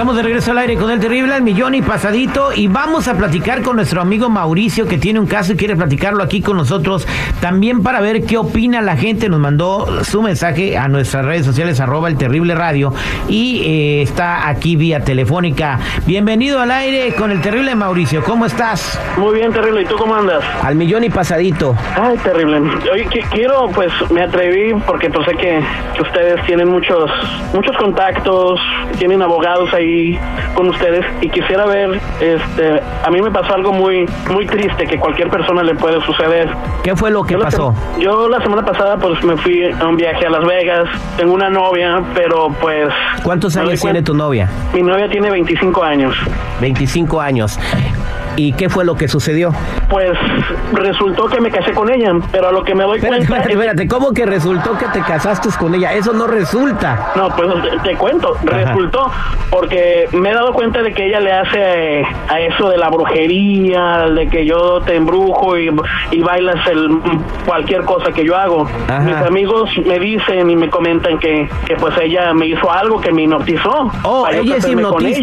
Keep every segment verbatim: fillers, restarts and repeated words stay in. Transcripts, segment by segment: Estamos de regreso al aire con El Terrible, al millón y pasadito, y vamos a platicar con nuestro amigo Mauricio, que tiene un caso y quiere platicarlo aquí con nosotros, también para ver qué opina la gente. Nos mandó su mensaje a nuestras redes sociales, arroba El Terrible Radio, y eh, está aquí vía telefónica. Bienvenido al aire con El Terrible, Mauricio, ¿cómo estás? Muy bien, Terrible, ¿y tú cómo andas? Al millón y pasadito. Ay, Terrible. Oye, que, quiero, pues, me atreví, porque pues sé que, que ustedes tienen muchos, muchos contactos, tienen abogados ahí con ustedes, y quisiera ver, este, a mí me pasó algo muy muy triste que cualquier persona le puede suceder. ¿Qué fue lo que yo pasó? La, yo la semana pasada pues me fui a un viaje a Las Vegas, tengo una novia, pero pues... ¿Cuántos años no tiene tu novia? Mi novia tiene veinticinco años. veinticinco años. ¿Y qué fue lo que sucedió? Pues resultó que me casé con ella, pero a lo que me doy espérate, cuenta... Espérate, espérate, ¿cómo que resultó que te casaste con ella? Eso no resulta. No, pues te, te cuento, ajá, resultó, porque me he dado cuenta de que ella le hace a, a eso de la brujería, de que yo te embrujo y, y bailas el, cualquier cosa que yo hago. Ajá. Mis amigos me dicen y me comentan que, que pues ella me hizo algo que me hipnotizó. Oh, ella es hipnotista,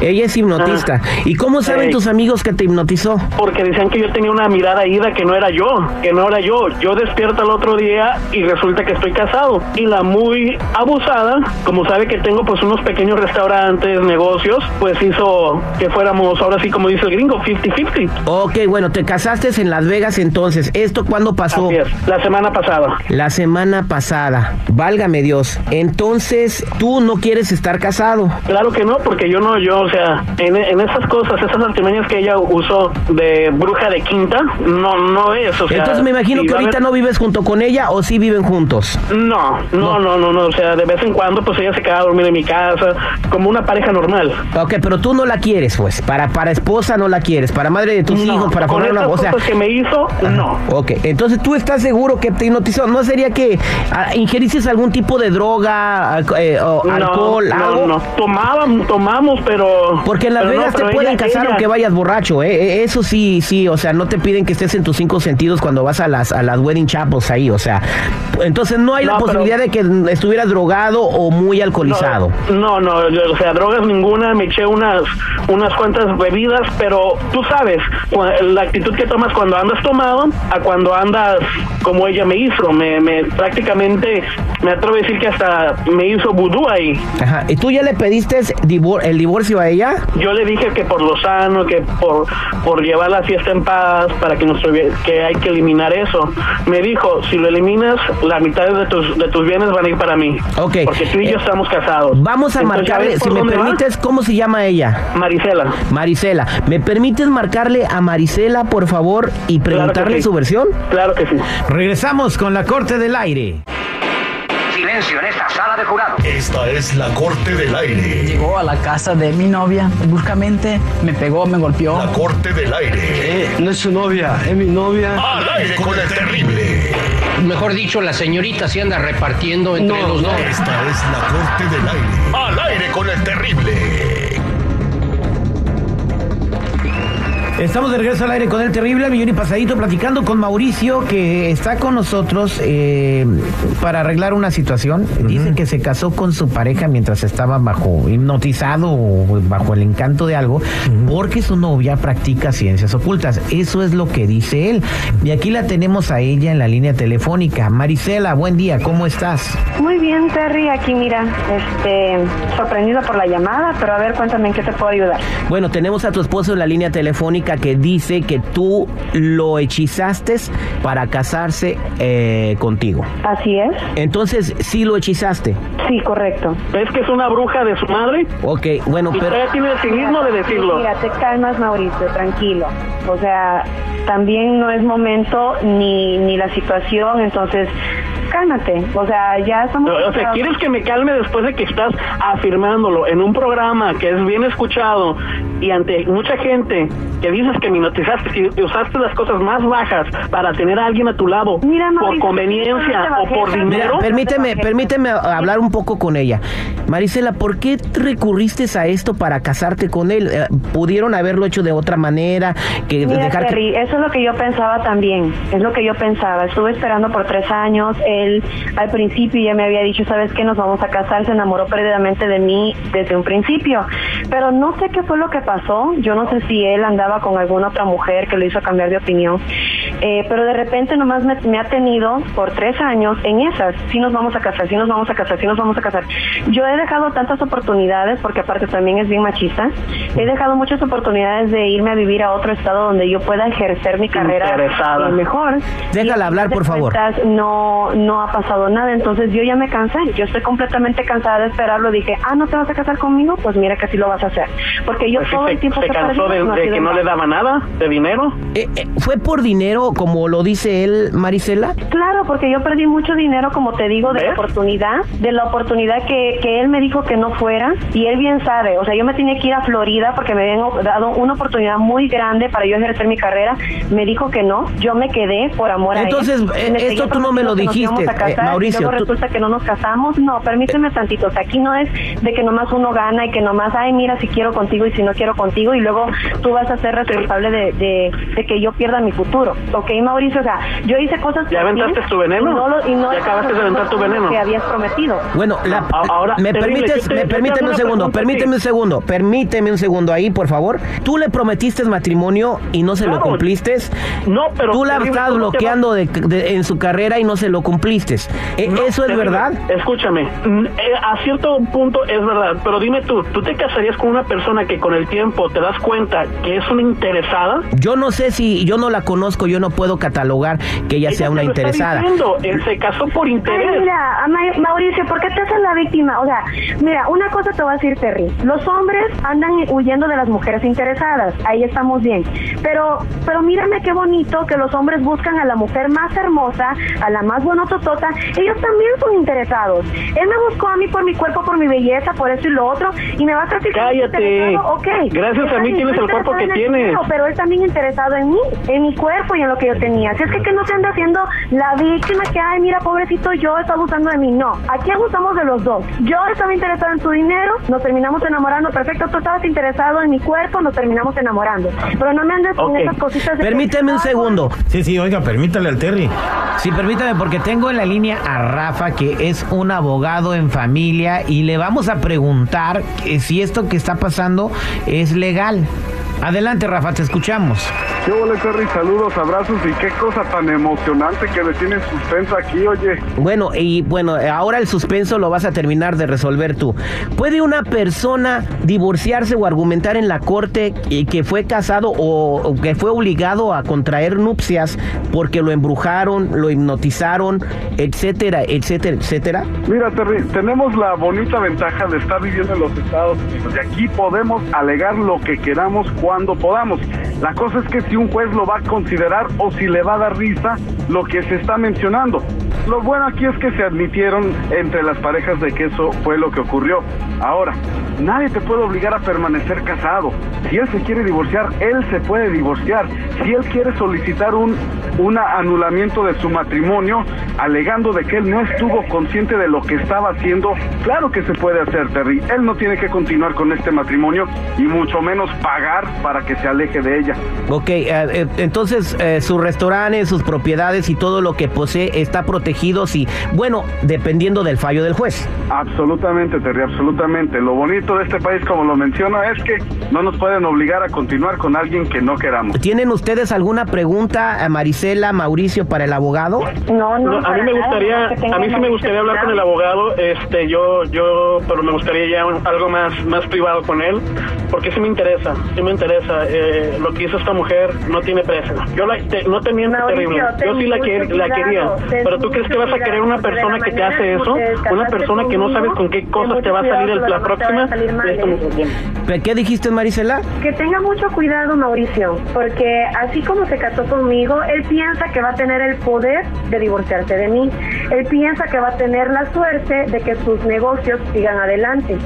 ella. ella es hipnotista. Ah. ¿Y cómo saben eh. tus amigos que te hipnotizó? Porque decían que yo tenía una mirada ida, que no era yo, que no era yo. Yo despierto al otro día y resulta que estoy casado. Y la muy abusada, como sabe que tengo pues unos pequeños restaurantes, negocios, pues hizo que fuéramos, ahora sí como dice el gringo, cincuenta cincuenta. Ok, bueno, te casaste en Las Vegas entonces. ¿Esto cuándo pasó? Así es, la semana pasada. La semana pasada. Válgame Dios. Entonces, ¿tú no quieres estar casado? Claro que no, porque yo no, yo, o sea, en, en esas cosas, esas artimañas que ella uso de bruja de quinta, no, no es, o sea... Entonces me imagino que ahorita no vives junto con ella, ¿o sí viven juntos? No, no, no, no, no, o sea, de vez en cuando, pues ella se queda a dormir en mi casa, como una pareja normal. Ok, pero tú no la quieres, pues, para para esposa no la quieres, para madre de tus hijos, para poner una... O sea, con esas cosas que me hizo, no. Ok, entonces tú estás seguro que te hipnotizó, ¿no sería que ingerices algún tipo de droga, eh, o alcohol, algo? No, no, tomábamos, tomamos, pero... Porque en Las Vegas te pueden casar aunque vayas borracho. Eh, eso sí, sí, o sea, no te piden que estés en tus cinco sentidos cuando vas a las a las wedding chapels ahí, o sea, entonces no hay no, la posibilidad de que estuvieras drogado o muy alcoholizado. No, no, no, o sea, drogas ninguna, me eché unas unas cuantas bebidas, pero tú sabes, la actitud que tomas cuando andas tomado a cuando andas como ella me hizo, me, me prácticamente, me atrevo a decir que hasta me hizo vudú ahí. Ajá, ¿y tú ya le pediste divor el divorcio a ella? Yo le dije que por lo sano, que por por llevar la fiesta en paz, para que, nuestro, que hay que eliminar eso. Me dijo, si lo eliminas, la mitad de tus, de tus bienes van a ir para mí. Ok. Porque tú y yo eh, estamos casados. Vamos a Entonces, marcarle, si me permites, va? ¿Cómo se llama ella? Marisela. Marisela. ¿Me permites marcarle a Marisela, por favor, y preguntarle claro sí. su versión? Claro que sí. Regresamos con la Corte del Aire. Silencio en esta sala de jurado. Esta es la Corte del Aire. Llegó a la casa de mi novia, bruscamente me pegó, me golpeó. La Corte del Aire. Eh, no es su novia, es mi novia. Al aire con El Terrible. Mejor dicho, la señorita se anda repartiendo entre no, los dos. Esta es la Corte del Aire. Al aire con El Terrible. Estamos de regreso al aire con El Terrible, al millón y pasadito, platicando con Mauricio, que está con nosotros eh, para arreglar una situación. Uh-huh. Dicen que se casó con su pareja mientras estaba bajo hipnotizado o bajo el encanto de algo, uh-huh, porque su novia practica ciencias ocultas. Eso es lo que dice él. Y aquí la tenemos a ella en la línea telefónica. Marisela, buen día, ¿cómo estás? Muy bien, Terry, aquí mira, este, sorprendida por la llamada, pero a ver, cuéntame en qué te puedo ayudar. Bueno, tenemos a tu esposo en la línea telefónica, que dice que tú lo hechizaste para casarse eh, contigo. Así es. Entonces, ¿sí lo hechizaste? Sí, correcto. ¿Ves que es una bruja de su madre? Ok, bueno, y pero... tiene el cinismo de decirlo. Mira, te calmas, Mauricio, tranquilo. O sea, también no es momento ni, ni la situación, entonces... cálmate, o sea, ya estamos... O sea, ¿quieres que me calme después de que estás afirmándolo en un programa que es bien escuchado y ante mucha gente que dices que me hipnotizaste, que usaste las cosas más bajas para tener a alguien a tu lado? Mira, Mauricio, por conveniencia no o por dinero... Mira, permíteme, permíteme hablar un poco con ella. Marisela, ¿por qué recurriste a esto para casarte con él? Eh, ¿Pudieron haberlo hecho de otra manera? Que Mira, dejar Terry, que... eso es lo que yo pensaba también, es lo que yo pensaba. Estuve esperando por tres años, eh, él al principio ya me había dicho, ¿sabes qué? Nos vamos a casar. Se enamoró perdidamente de mí desde un principio, pero no sé qué fue lo que pasó. Yo no sé si él andaba con alguna otra mujer que lo hizo cambiar de opinión, eh, pero de repente nomás me, me ha tenido por tres años en esas, sí nos vamos a casar, sí nos vamos a casar, sí nos vamos a casar. Yo he dejado tantas oportunidades, porque aparte también es bien machista, he dejado muchas oportunidades de irme a vivir a otro estado donde yo pueda ejercer mi carrera eh, mejor. Déjala hablar, por favor. No, no ha pasado nada, entonces yo ya me cansé, yo estoy completamente cansada de esperarlo. Dije, ah, ¿no te vas a casar conmigo? Pues mira que sí lo vas a hacer, porque yo pues todo se, el tiempo... ¿Se cansó de, de que no le daba nada de dinero? Eh, eh, ¿Fue por dinero, como lo dice él, Marisela? Claro, porque yo perdí mucho dinero, como te digo, de ¿ves? la oportunidad, de la oportunidad que, que él me dijo que no fuera, y él bien sabe, o sea, yo me tenía que ir a Florida porque me habían dado una oportunidad muy grande para yo ejercer mi carrera, me dijo que no, yo me quedé por amor entonces, a él. Entonces, eh, esto tú no me lo dijiste, casar, eh, Mauricio. Luego tú... resulta que no nos casamos, no, permíteme eh, tantito, o sea, aquí no es de que nomás uno gana y que nomás, ay, mira, si quiero contigo y si no quiero contigo, y luego tú vas a ser responsable de, de, de que yo pierda mi futuro, ¿ok, Mauricio? O sea, yo hice cosas... ¿Ya aventaste bien, tu veneno? Y no lo, y no ¿Ya acabaste de aventar tu veneno? Que habías prometido. Bueno, la, ahora, me permites, te, me permíteme un segundo, permíteme un segundo, permíteme un segundo ahí, por favor. Tú le prometiste matrimonio y no se claro, lo cumpliste. No, pero... Tú la terrible, estás bloqueando de, de, en su carrera y no se lo cumpliste. ¿E no, ¿Eso es terrible. verdad? Escúchame, a cierto punto es verdad, pero dime tú, ¿tú te casarías con una persona que con el tiempo te das cuenta que es una interesada? Yo no sé si, yo no la conozco, yo no puedo catalogar que ella, ella sea una lo interesada. Está diciendo, él se casó por interés. Ay, mira, Mauricio, ¿por qué te haces la víctima? O sea, mira, una cosa te voy a decir, Terry, los hombres andan huyendo de las mujeres interesadas, ahí estamos bien, pero, pero mírame qué bonito que los hombres buscan a la mujer más hermosa, a la más bonototota, ellos también son interesados. Él me buscó a mí por mi cuerpo, por mi belleza, por eso y lo otro, y me va a tratar... Cállate. Okay. Gracias a mí tienes el cuerpo que tienes. Tiempo, pero él también interesado en mí, en mi cuerpo y en lo que yo tenía. Si es que, que no se anda haciendo la víctima que, ay, mira, pobrecito, yo estoy abusando de mí. No, aquí abusamos de los dos. Yo estaba interesado en tu dinero, nos terminamos enamorando. Perfecto, tú estabas interesado en mi cuerpo, nos terminamos enamorando. Pero no me andes okay. con esas cositas. De permíteme que... un segundo. Sí, sí, oiga, permítale al Terry. Sí, permítame, porque tengo en la línea a Rafa, que es un abogado en familia, y le vamos a preguntar que si esto que está pasando es legal. Adelante, Rafa, te escuchamos. Qué hola, Terry, saludos, abrazos, y qué cosa tan emocionante que le tienen suspenso aquí, oye. Bueno, y bueno, ahora el suspenso lo vas a terminar de resolver tú. ¿Puede una persona divorciarse o argumentar en la corte que fue casado o que fue obligado a contraer nupcias porque lo embrujaron, lo hipnotizaron, etcétera, etcétera, etcétera? Mira, Terry, tenemos la bonita ventaja de estar viviendo en los Estados Unidos, y aquí podemos alegar lo que queramos cuando podamos. La cosa es que si un juez lo va a considerar o si le va a dar risa lo que se está mencionando. Lo bueno aquí es que se admitieron entre las parejas de que eso fue lo que ocurrió. Ahora, nadie te puede obligar a permanecer casado. Si él se quiere divorciar, él se puede divorciar. Si él quiere solicitar un, un anulamiento de su matrimonio, alegando de que él no estuvo consciente de lo que estaba haciendo, claro que se puede hacer, Terry. Él no tiene que continuar con este matrimonio y mucho menos pagar para que se aleje de ella. Ok, eh, entonces eh, sus restaurantes, sus propiedades y todo lo que posee está protegido, sí, bueno, dependiendo del fallo del juez. Absolutamente, Terry, absolutamente. Lo bonito de este país, como lo menciona, es que no nos pueden obligar a continuar con alguien que no queramos. ¿Tienen ustedes alguna pregunta, Marisela, Mauricio, para el abogado? No, no, no a mí me gustaría, a mí sí me gustaría hablar con el abogado, este, yo, yo, pero me gustaría ya un, algo más, más privado con él, porque sí me interesa, sí me interesa, eh, lo que hizo esta mujer no tiene precio. Yo la, te, no te miento, Terrible, yo sí la, que, la quería, pero tú crees que vas a querer una persona que te hace eso, una persona que no sabes con qué cosas te va a salir el, la próxima. ¿Qué dijiste, Marisela? Que tenga mucho cuidado, Mauricio, porque así como se casó conmigo, él piensa que va a tener el poder de divorciarse de mí, él piensa que va a tener la suerte de que sus negocios sigan adelante.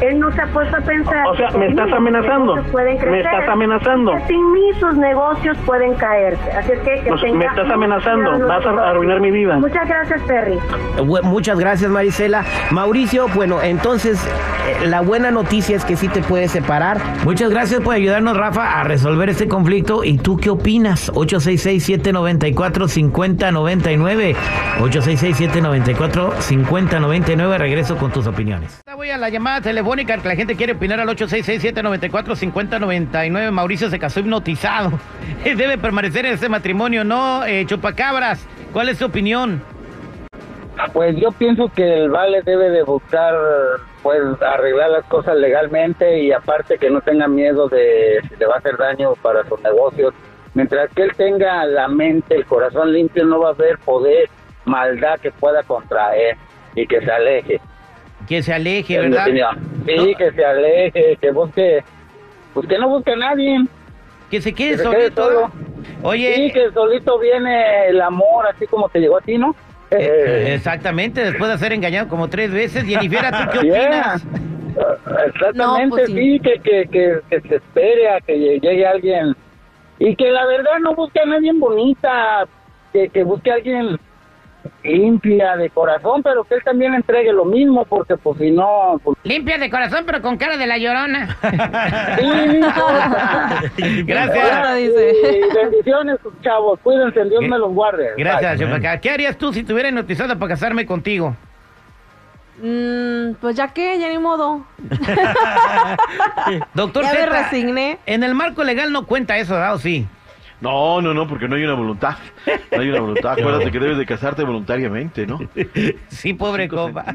Él no se ha puesto a pensar... O sea, me estás amenazando, me estás amenazando. Sin mí sus negocios pueden caerse, así es que... que no, me estás amenazando, vas a arruinar mi vida. Muchas gracias, Terry. Muchas gracias, Marisela. Mauricio, bueno, entonces, la buena noticia es que sí te puedes separar. Muchas gracias por ayudarnos, Rafa, a resolver este conflicto. ¿Y tú qué opinas? ocho seis seis, siete nueve cuatro, cinco cero nueve nueve. ocho seis seis, siete nueve cuatro, cinco cero nueve nueve. Regreso con tus opiniones. Voy a la llamada telefónica, que la gente quiere opinar al ocho seis seis, siete nueve cuatro, cinco cero nueve nueve. Mauricio se casó hipnotizado. ¿Debe permanecer en ese matrimonio, no? Eh, Chupacabras, ¿cuál es tu opinión? Pues yo pienso que el vale debe de buscar, pues, arreglar las cosas legalmente, y aparte que no tenga miedo de si le va a hacer daño para sus negocios. Mientras que él tenga la mente, el corazón limpio, no va a haber poder, maldad que pueda contraer, y que se aleje. Que se aleje, ¿verdad? Sí, no. Que se aleje, que busque, pues que no busque a nadie. Que se quede, que se solito. Quede solo. Oye. Sí, que solito viene el amor, así como te llegó a ti, ¿no? Eh, exactamente, después de ser engañado como tres veces. Yenifera, ¿tú qué opinas? Yeah. Exactamente, no, pues sí, sí que, que, que, que se espere a que llegue alguien. Y que la verdad no busque a nadie bonita, que, que busque a alguien limpia de corazón, pero que él también entregue lo mismo, porque pues si no... Pues... Limpia de corazón, pero con cara de la llorona. Sí, gracias. Dice. Y bendiciones, chavos. Cuídense, Dios ¿Qué? me los guarde. Gracias, Chupacabras. ¿Qué harías tú si te hubiera hipnotizado para casarme contigo? Mm, pues ya que, ya ni modo. Doctor ya Zeta, me resigné. En el marco legal no cuenta eso, ¿verdad? ¿O sí? No, no, no, porque no hay una voluntad. No hay una voluntad. Acuérdate que debes de casarte voluntariamente, ¿no? Sí, pobre compa.